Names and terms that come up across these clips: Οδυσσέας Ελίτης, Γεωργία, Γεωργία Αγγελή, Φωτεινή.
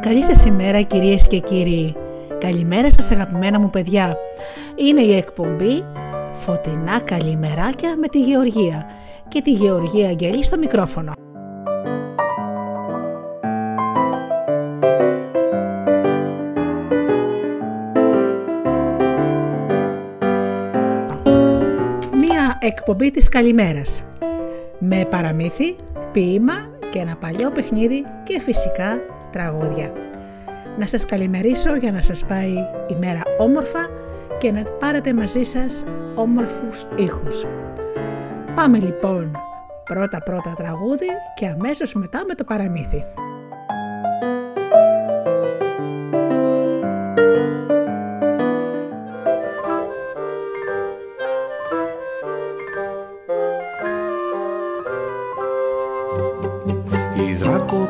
Καλή σας ημέρα κυρίες και κύριοι, καλημέρα σας αγαπημένα μου παιδιά. Είναι η εκπομπή Φωτεινά Καλημεράκια με τη Γεωργία και τη Γεωργία Αγγελή στο μικρόφωνο. Μία εκπομπή της καλημέρας με παραμύθι, ποίημα και ένα παλιό παιχνίδι και φυσικά τραγούδια. Να σας καλημερίσω για να σας πάει η μέρα όμορφα και να πάρετε μαζί σας όμορφους ήχους. Πάμε λοιπόν πρώτα τραγούδι και αμέσως μετά με το παραμύθι.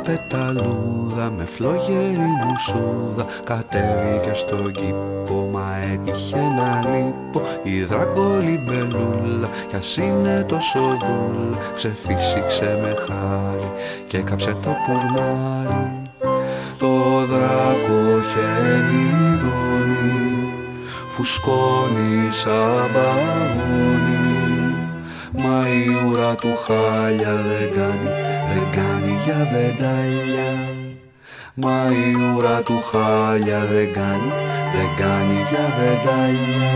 Πεταλούδα με φλογερή μουσούδα κατέβηκε στον κήπο, μα έτυχε να λείπω. Η δρακολιμπελούλα κι ας είναι τόσο δούλα, ξεφύσηξε με χάρη και κάψε το πουρνάρι. Το δράκο χελιδόνι φουσκώνει σαν παγόνι, μα η ουρά του χάλια δεν κάνει για βεντάλια. Μα η ουρά του χάλια δεν κάνει για βεντάλια.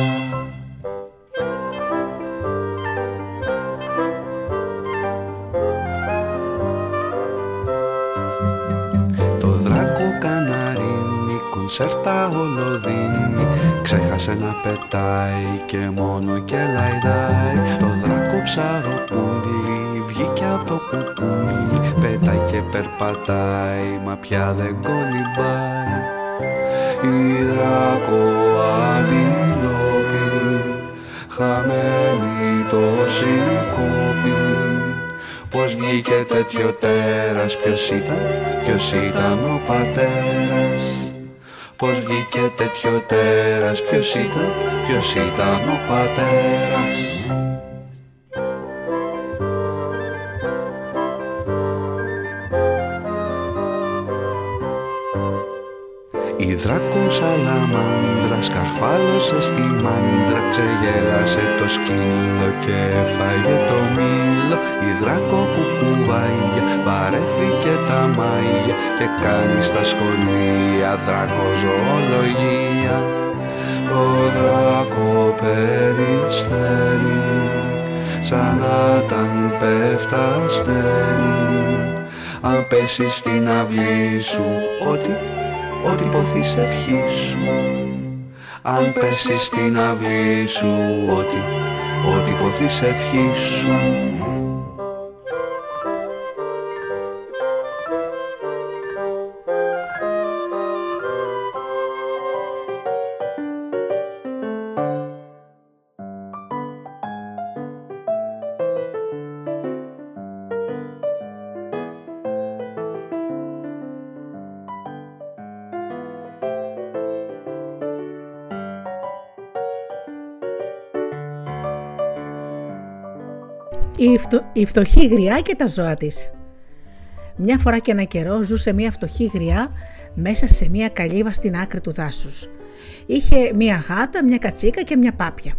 Το δράκο καναρίνι κονσέρτα ολοδίνι, ξέχασε να πετάει και μόνο και λαϊδάει. Το δράκο ψαροπούλι βγήκε από το κουκούλι, πετάει και περπατάει μα πια δεν κολυμπάει. Η δράκο αντιλόπη χαμένη το σηκώπη, πως βγήκε τέτοιο τέρας, ποιος ήταν ο πατέρας. Πως βγήκε τέτοιο τέρας, ποιος ήταν ο πατέρας. Η δράκο σαλαμάνδρα σκαρφάλωσε στη μάντρα, ξεγέλασε το σκύλο και έφαγε το μήλο. Η δράκο κουκουβάγια βαρέθηκε τα μάγια και κάνει στα σχολεία δρακοζωολογία. Το δράκο περιστέρι σαν να ήταν πέφτα αστέρι, αν πέσει στην αυλή σου ό,τι ποθείς ευχή σου. Αν πέσει στην αυλή σου ό,τι ποθείς ευχή σου. Η φτωχή γριά και τα ζώα της. Μια φορά και ένα καιρό ζούσε μια φτωχή γριά μέσα σε μια καλύβα στην άκρη του δάσους. Είχε μια γάτα, μια κατσίκα και μια πάπια.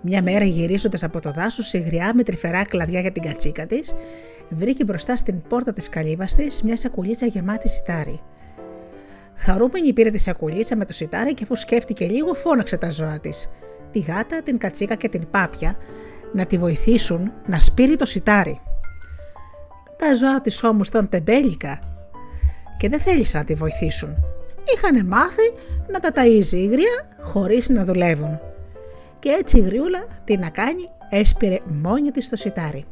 Μια μέρα γυρίζοντας από το δάσος, η γριά με τρυφερά κλαδιά για την κατσίκα της βρήκε μπροστά στην πόρτα της καλύβας της μια σακουλίτσα γεμάτη σιτάρι. Χαρούμενη πήρε τη σακουλίτσα με το σιτάρι και αφού σκέφτηκε λίγο φώναξε τα ζώα της, τη γάτα, την κατσίκα και την πάπια, να τη βοηθήσουν να σπείρει το σιτάρι. Τα ζώα της όμως ήταν τεμπέλικα και δεν θέλησαν να τη βοηθήσουν. Είχανε μάθει να τα ταΐζει η γριά χωρίς να δουλεύουν. Και έτσι η γριούλα τι να κάνει, έσπειρε μόνη της το σιτάρι.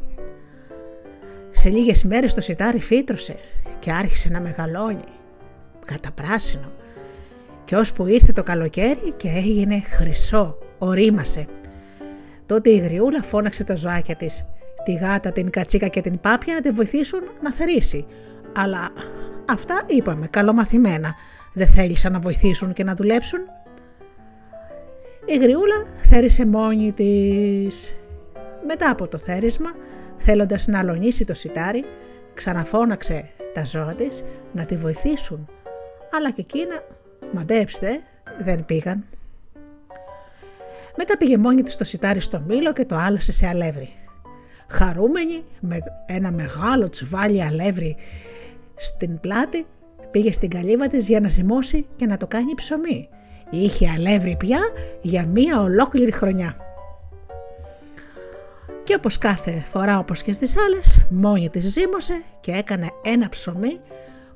Σε λίγες μέρες το σιτάρι φύτρωσε και άρχισε να μεγαλώνει καταπράσινο και ώσπου ήρθε το καλοκαίρι και έγινε χρυσό, ορίμασε. Τότε η γριούλα φώναξε τα ζωάκια της, τη γάτα, την κατσίκα και την πάπια να τη βοηθήσουν να θερήσει. Αλλά Αυτά είπαμε, καλομαθημένα. Δεν θέλησαν να βοηθήσουν και να δουλέψουν. Η γριούλα θέρισε μόνη της. Μετά από το θέρισμα, θέλοντας να αλωνίσει το σιτάρι, ξαναφώναξε τα ζώα της να τη βοηθήσουν. Αλλά και εκείνα, μαντέψτε, δεν πήγαν. Μετά πήγε μόνη της το σιτάρι στο μήλο και το άλωσε σε αλεύρι. Χαρούμενη, με ένα μεγάλο τσουβάλι αλεύρι στην πλάτη, πήγε στην καλύβα της για να ζυμώσει και να το κάνει ψωμί. Είχε αλεύρι πια για μία ολόκληρη χρονιά. Και όπως κάθε φορά, όπως και στις άλλες, μόνη της ζύμωσε και έκανε ένα ψωμί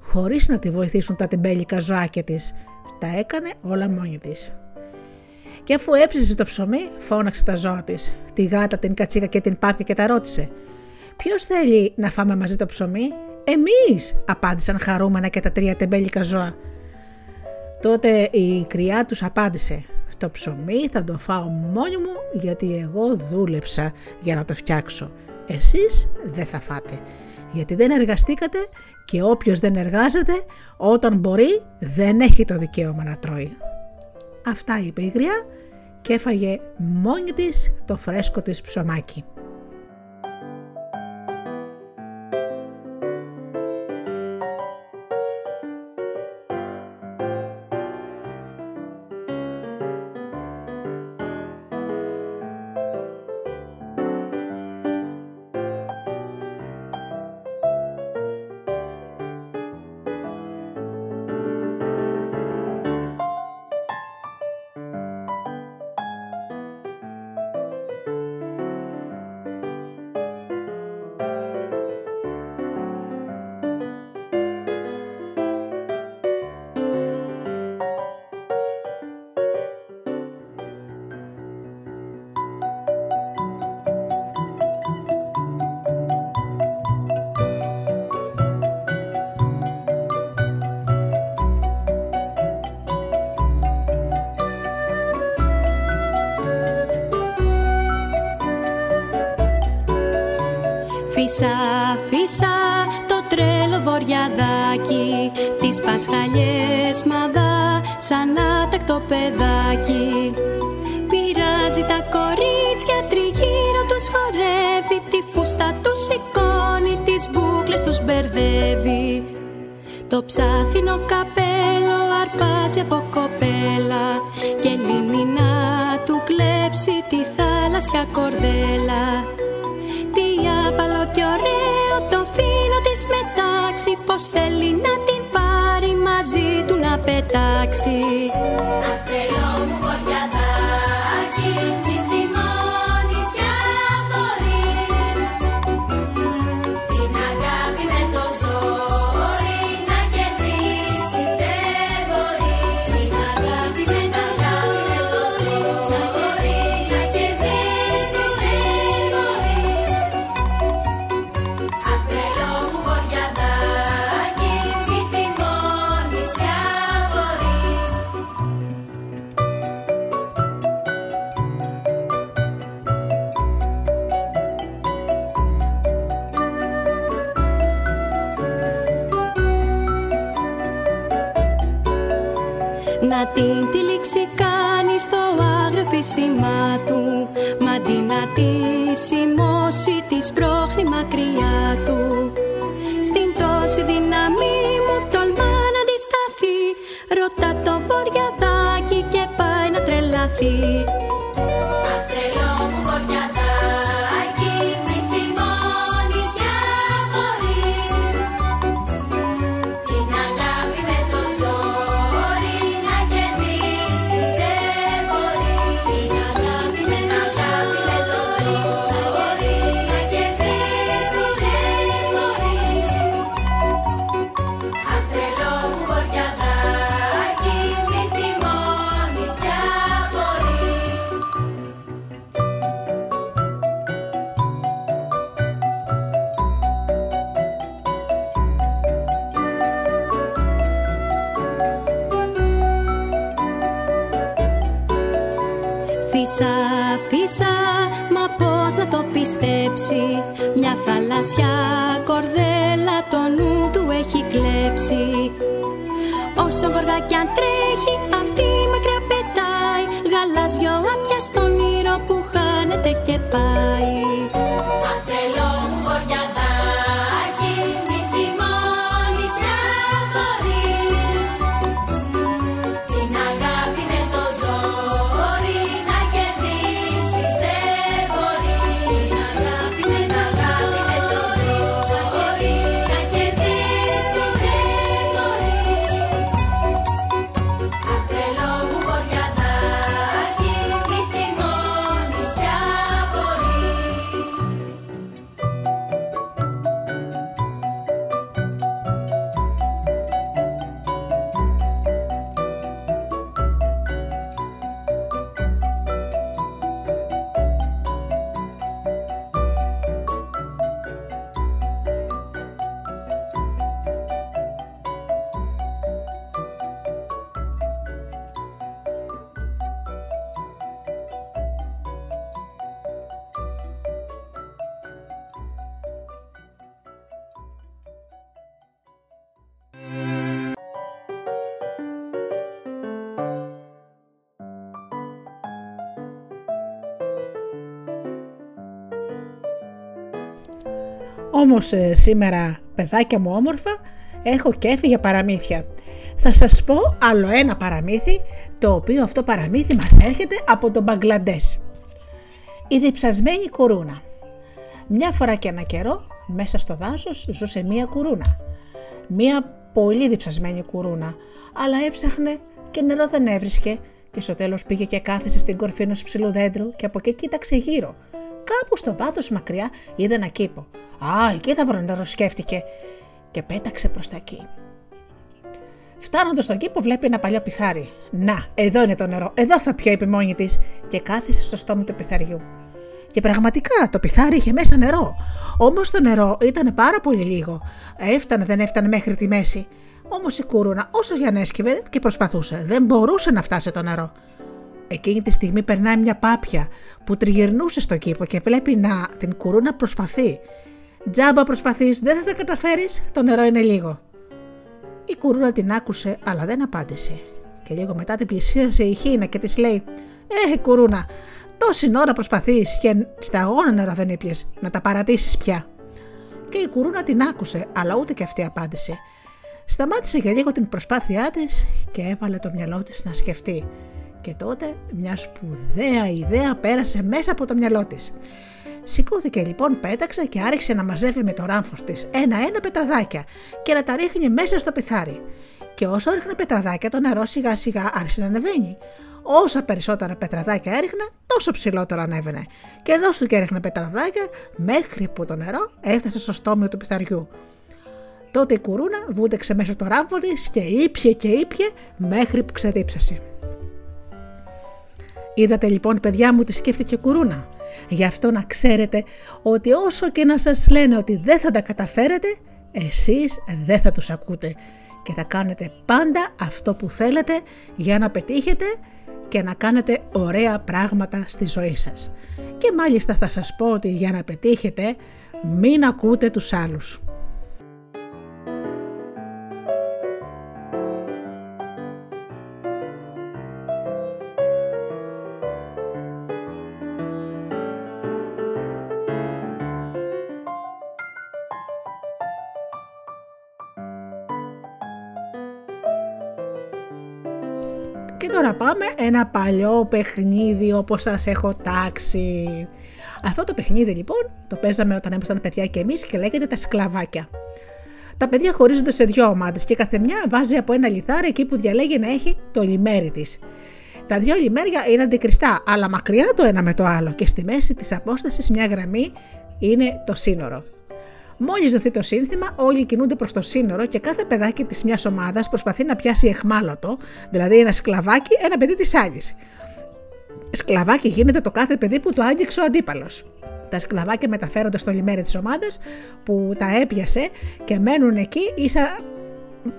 χωρίς να τη βοηθήσουν τα τεμπέλικα ζωάκια της. Τα έκανε όλα μόνη της. Και αφού έψησε το ψωμί, φώναξε τα ζώα της, τη γάτα, την κατσίκα και την πάπια και τα ρώτησε. «Ποιος θέλει να φάμε μαζί το ψωμί?» «Εμείς», απάντησαν χαρούμενα και τα τρία τεμπέλικα ζώα. Τότε η κριά τους απάντησε, «Το ψωμί θα το φάω μόνη μου γιατί εγώ δούλεψα για να το φτιάξω. Εσείς δεν θα φάτε, γιατί δεν εργαστήκατε και όποιος δεν εργάζεται όταν μπορεί δεν έχει το δικαίωμα να τρώει». Αυτά είπε η γριά και έφαγε μόνη της το φρέσκο της ψωμάκι. Φύσα το τρέλο βοριαδάκι, τις πασχαλιές μαδά σαν άτακτο παιδάκι. Πειράζει τα κορίτσια, τριγύρω τους χορεύει, τη φούστα τους σηκώνει, τις μπούκλες τους μπερδεύει. Το ψάθινο καπέλο αρπάζει από κοπέλα και λύνει να του κλέψει τη θάλασσια κορδέλα. Κι ωραίο το φίλο της μετάξει, πως θέλει να την πάρει μαζί του να πετάξει. Τρελό μου βοριαδάκι, μη θυμώνεις για μπορείς, την αγάπη με το ζόρι να κερδίσεις δεν μπορείς. Την αγάπη με το ζόρι να κερδίσεις δεν μπορείς. Να την τυλίξει κάνει στο άγριο φύσιμά του, μα αντί να τη σημώσει τη σπρώχνει μακριά του. Στην τόση δύναμή μου τολμά να αντισταθεί, ρωτά το βοριαδάκι και πάει να τρελαθεί. Φύσα, μα πώς να το πιστέψει, μια θαλασσιά κορδέλα το νου του έχει. έχει κλέψει. Όσο γοργά κι αν τρέχει, αυτή μακριά πετάει. Γαλάζιο άπια στον ήρω που χάνεται και πάει. Αχ, τρελό μου γοργιαδάκι, μη θυμώνεις να μπορεί. Την αγάπη με το ζόρι να κερδίσεις δεν μπορεί. Την αγάπη με το ζόρι να κερδίσεις δεν μπορεί. Αχ, τρελό μου γοργιαδάκι, μη θυμώνεις να μπορεί. Όμως σήμερα, παιδάκια μου όμορφα, έχω κέφι για παραμύθια. Θα σας πω άλλο ένα παραμύθι, το οποίο αυτό παραμύθι μας έρχεται από τον Μπαγκλαντές. Η διψασμένη κουρούνα. Μια φορά και ένα καιρό, μέσα στο δάσος ζούσε μια κουρούνα. Μια πολύ διψασμένη κουρούνα, αλλά έψαχνε και νερό δεν έβρισκε και στο τέλος πήγε και κάθεσε στην κορφή ενός ψηλού δέντρου και από εκεί κοίταξε γύρω. Κάπου στο βάθος μακριά είδε ένα κήπο. «Α, εκεί θα βρω νερό», σκέφτηκε και πέταξε προς τα εκεί. Φτάνοντας στον κήπο βλέπει ένα παλιό πιθάρι. «Να, εδώ είναι το νερό, εδώ θα πιω», είπε μόνη της και κάθισε στο στόμα του πιθαριού. Και πραγματικά το πιθάρι είχε μέσα νερό. Όμως το νερό ήταν πάρα πολύ λίγο. Δεν έφτανε μέχρι τη μέση. Όμως η κουρούνα όσο για να έσκυβε και προσπαθούσε, δεν μπορούσε να φτάσει το νερό. Εκείνη τη στιγμή περνάει μια πάπια που τριγυρνούσε στο κήπο και βλέπει την κουρούνα προσπαθεί. «Τζάμπα προσπαθείς, δεν θα τα καταφέρεις, το νερό είναι λίγο». Η κουρούνα την άκουσε αλλά δεν απάντησε και λίγο μετά την πλησίασε η χίνα και της λέει κουρούνα, τόση ώρα προσπαθείς και σταγόνα νερό δεν ήπιες, να τα παρατήσεις πια». Και η κουρούνα την άκουσε αλλά ούτε και αυτή απάντησε. Σταμάτησε για λίγο την προσπάθειά της και έβαλε το μυαλό της να σκεφτεί. Και τότε μια σπουδαία ιδέα πέρασε μέσα από το μυαλό της. Σηκώθηκε λοιπόν, πέταξε και άρχισε να μαζεύει με το ράμφος της ένα-ένα πετραδάκια και να τα ρίχνει μέσα στο πιθάρι. Και όσο ρίχνε πετραδάκια, το νερό σιγά σιγά άρχισε να ανεβαίνει. Όσα περισσότερα πετραδάκια έριχνα, τόσο ψηλότερο ανέβαινε. Και δώσ' του και έριχνε πετραδάκια μέχρι που το νερό έφτασε στο στόμιο του πιθαριού. Τότε η κουρούνα βούτεξε μέσα το ράμφο της και ήπιε μέχρι που ξεδίψασε. «Είδατε λοιπόν, παιδιά μου, τι σκέφτηκε η κουρούνα. Γι' αυτό να ξέρετε ότι όσο και να σας λένε ότι δεν θα τα καταφέρετε, εσείς δεν θα τους ακούτε και θα κάνετε πάντα αυτό που θέλετε για να πετύχετε και να κάνετε ωραία πράγματα στη ζωή σας. Και μάλιστα θα σας πω ότι για να πετύχετε μην ακούτε τους άλλους». Και τώρα πάμε ένα παλιό παιχνίδι όπως σας έχω τάξει. Αυτό το παιχνίδι λοιπόν το παίζαμε όταν ήμασταν παιδιά και εμείς και λέγεται τα σκλαβάκια. Τα παιδιά χωρίζονται σε δύο ομάδες και κάθε μια βάζει από ένα λιθάρι εκεί που διαλέγει να έχει το λιμέρι της. Τα δύο λιμέρια είναι αντικριστά αλλά μακριά το ένα με το άλλο και στη μέση της απόστασης μια γραμμή είναι το σύνορο. Μόλις δοθεί το σύνθημα, όλοι κινούνται προς το σύνορο και κάθε παιδάκι της μιας ομάδας προσπαθεί να πιάσει αιχμάλωτο, δηλαδή ένα σκλαβάκι, ένα παιδί της άλλης. Σκλαβάκι γίνεται το κάθε παιδί που το άγγιξε ο αντίπαλος. Τα σκλαβάκια μεταφέρονται στο λιμέρι της ομάδας που τα έπιασε και μένουν εκεί ίσα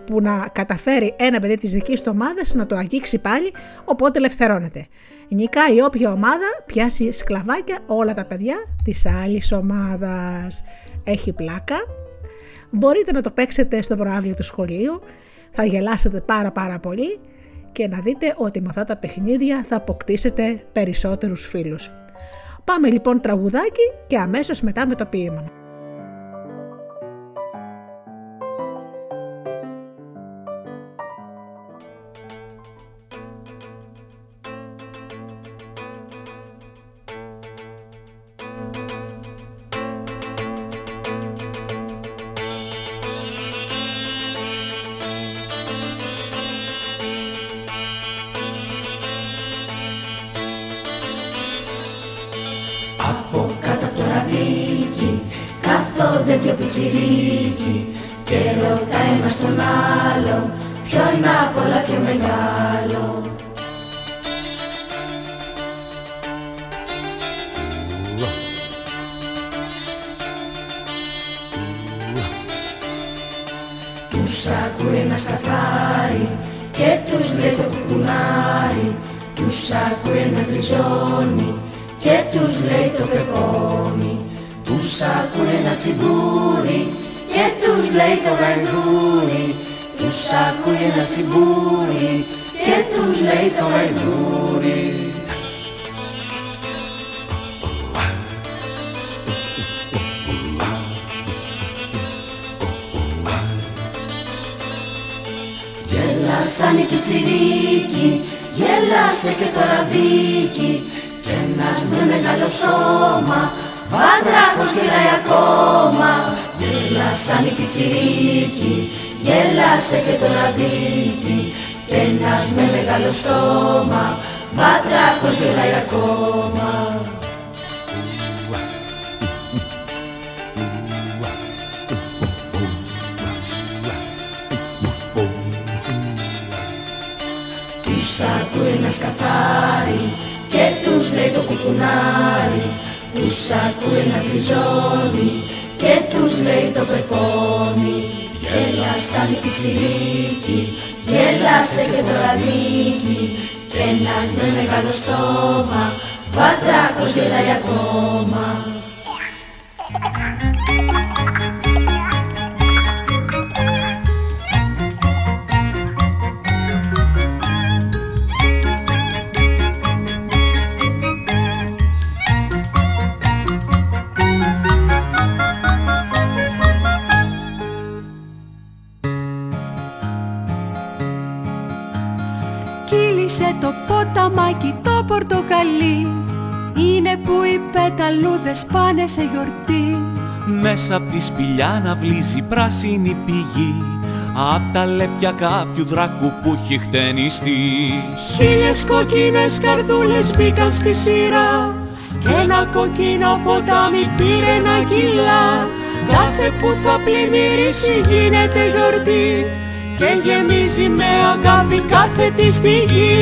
που να καταφέρει ένα παιδί της δικής του ομάδας να το αγγίξει πάλι, οπότε ελευθερώνεται. Νικάει η όποια ομάδα πιάσει σκλαβάκια όλα τα παιδιά της άλλης ομάδας. Έχει πλάκα, Μπορείτε να το παίξετε στο προαύλιο του σχολείου, θα γελάσετε πάρα πολύ και να δείτε ότι με αυτά τα παιχνίδια θα αποκτήσετε περισσότερους φίλους. Πάμε λοιπόν τραγουδάκι και αμέσως μετά με το ποίημα. Δυο πιτσιρίκι και ρωτάει ένας τον άλλο ποιον απ' όλα πιο μεγάλο. Τους ακούει ένας καθάρι και τους λέει το κουκουνάρι, τους ακούει ένα τριζώνι και τους λέει το πεπόνι. Τους ακούει ένα τσιμπούρι και τους λέει το γαϊδούρι. Τους ακούει ένα τσιμπούρι και τους λέει το γαϊδούρι. Γέλασαν οι πιτσιρίκοι, γέλασε και το ραδίκι και ένας με μεγάλο σώμα βάτραχος γελάει ακόμα. Γέλασαν οι πιτσιρίκοι, γέλασε και το ραδίκι και ένας με μεγάλο στόμα βάτραχος γελάει ακόμα. Τους ακούει ένας καθάρι και τους λέει το κουκουνάρι, τους ακούει ένα τριζόνι και τους λέει το πεπόνι. Γέλασαν οι πιτσιρίκοι, γέλασε και το ραδίκι και ένας με μεγάλο στόμα βατράκος γελάει ακόμα. Το πορτοκαλί είναι που οι πεταλούδες πάνε σε γιορτή. Μέσα απ' τη σπηλιά να βλύζει πράσινη πηγή, απ' τα λέπια κάποιου δράκου που έχει χτενιστεί. Χίλιες κόκκινες καρδούλες μπήκαν στη σειρά και ένα κόκκινο ποτάμι πήρε ένα κιλά. Κάθε που θα πλημμυρίσει γίνεται γιορτή και γεμίζει με αγάπη κάθε της τη γη.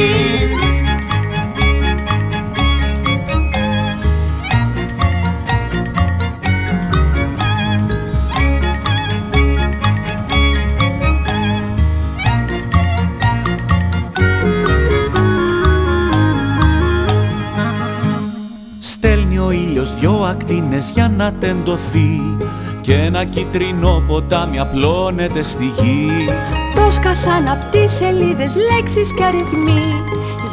Δυο ακτίνες για να τεντωθεί και ένα κίτρινο ποτάμι απλώνεται στη γη. Το σκασάν απ' τις σελίδες λέξεις και αριθμοί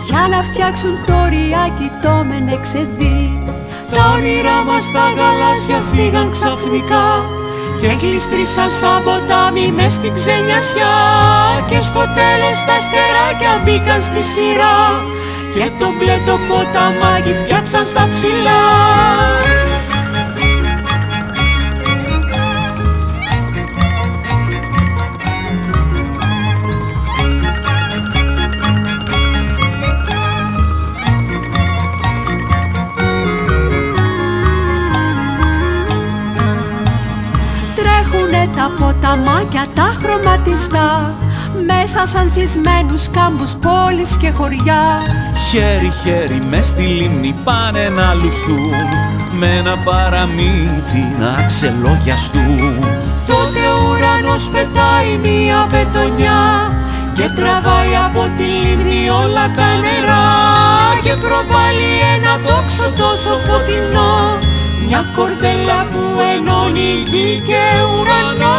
για να φτιάξουν το ριάκι το μενεξεδί. Τα όνειρά μας τα γαλάζια φύγαν ξαφνικά και γλιστρήσαν σαν ποτάμι μες στην ξενιασιά. Και στο τέλος τα αστεράκια μπήκαν στη σειρά και το μπλε το ποταμάκι φτιάξαν στα ψηλά. Τρέχουνε τα ποταμάκια τα χρωματιστά μέσα σαν θυσμένους κάμπους πόλεις και χωριά. Χέρι-χέρι μες στη λίμνη πάνε να λουστούν με ένα παραμύθι να ξελογιαστούν. Τότε ο ουρανός πετάει μία πετονιά και τραβάει από τη λίμνη όλα τα νερά και προβάλλει ένα τόξο τόσο φωτεινό μια κορδέλα που ενώνει γη και ουρανό.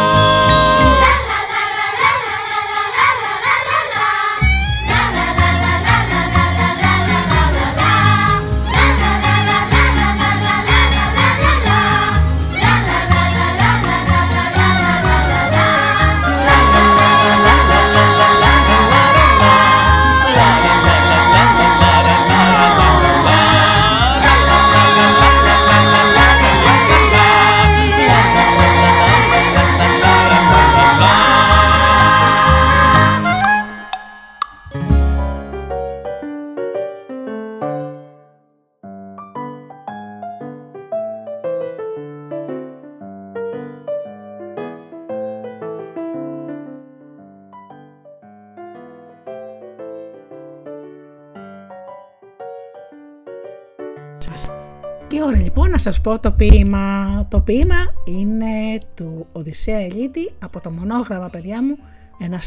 Και ώρα λοιπόν να σας πω το ποίημα. Το ποίημα είναι του Οδυσσέα Ελίτη από το μονόγραμμα, παιδιά μου. Ένα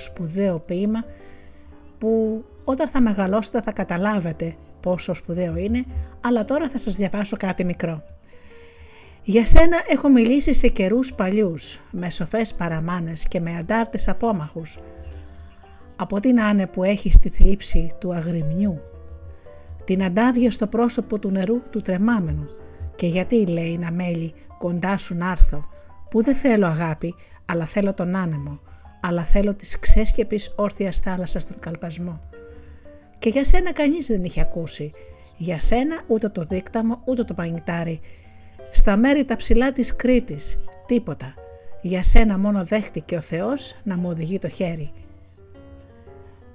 σπουδαίο ποίημα που όταν θα μεγαλώσετε θα καταλάβετε πόσο σπουδαίο είναι, αλλά τώρα θα σας διαβάσω κάτι μικρό. Για σένα έχω μιλήσει σε καιρούς παλιούς, με σοφές παραμάνες και με αντάρτες απόμαχους. Από την άνε που έχει στη θλίψη του αγριμνιού, την αντάβια στο πρόσωπο του νερού του τρεμάμενου. Και γιατί, λέει, να μέλει κοντά σου να'ρθω, που δεν θέλω αγάπη, αλλά θέλω τον άνεμο, αλλά θέλω της ξέσκεπης όρθιας θάλασσας τον καλπασμό. Και για σένα κανείς δεν είχε ακούσει, για σένα ούτε το δίκταμο ούτε το πανιτάρι, στα μέρη τα ψηλά της Κρήτης, τίποτα. Για σένα μόνο δέχτηκε ο Θεός να μου οδηγεί το χέρι.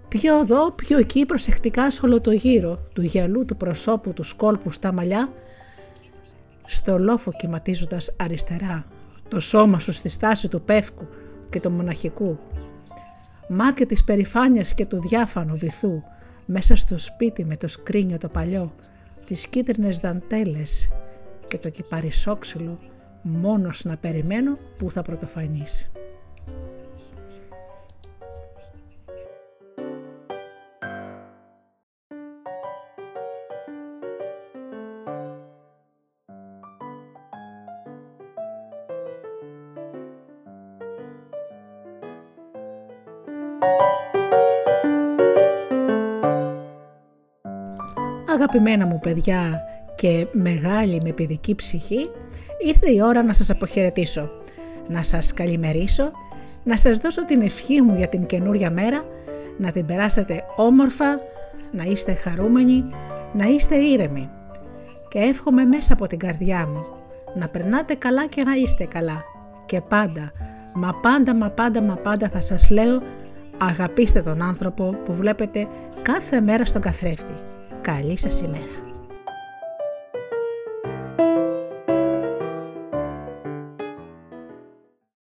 Πιο εδώ, πιο εκεί, προσεκτικά σ' όλο το γύρο του γυαλού του προσώπου του κόλπου στα μαλλιά, στο λόφο κυματίζοντας αριστερά, το σώμα σου στη στάση του πεύκου και του μοναχικού, μάτια της περηφάνειας και του διάφανου βυθού, μέσα στο σπίτι με το σκρίνιο το παλιό, τις κίτρινες δαντέλες και το κυπαρισόξυλο, μόνος να περιμένω που θα πρωτοφανείς. Αγαπημένα μου παιδιά και μεγάλη με παιδική ψυχή, ήρθε η ώρα να σας αποχαιρετήσω, να σας καλημερίσω, να σας δώσω την ευχή μου για την καινούρια μέρα, να την περάσετε όμορφα, να είστε χαρούμενοι, να είστε ήρεμοι. Και εύχομαι μέσα από την καρδιά μου να περνάτε καλά και να είστε καλά. Και πάντα, μα πάντα θα σας λέω, αγαπήστε τον άνθρωπο που βλέπετε κάθε μέρα στον καθρέφτη. Καλή σας ημέρα.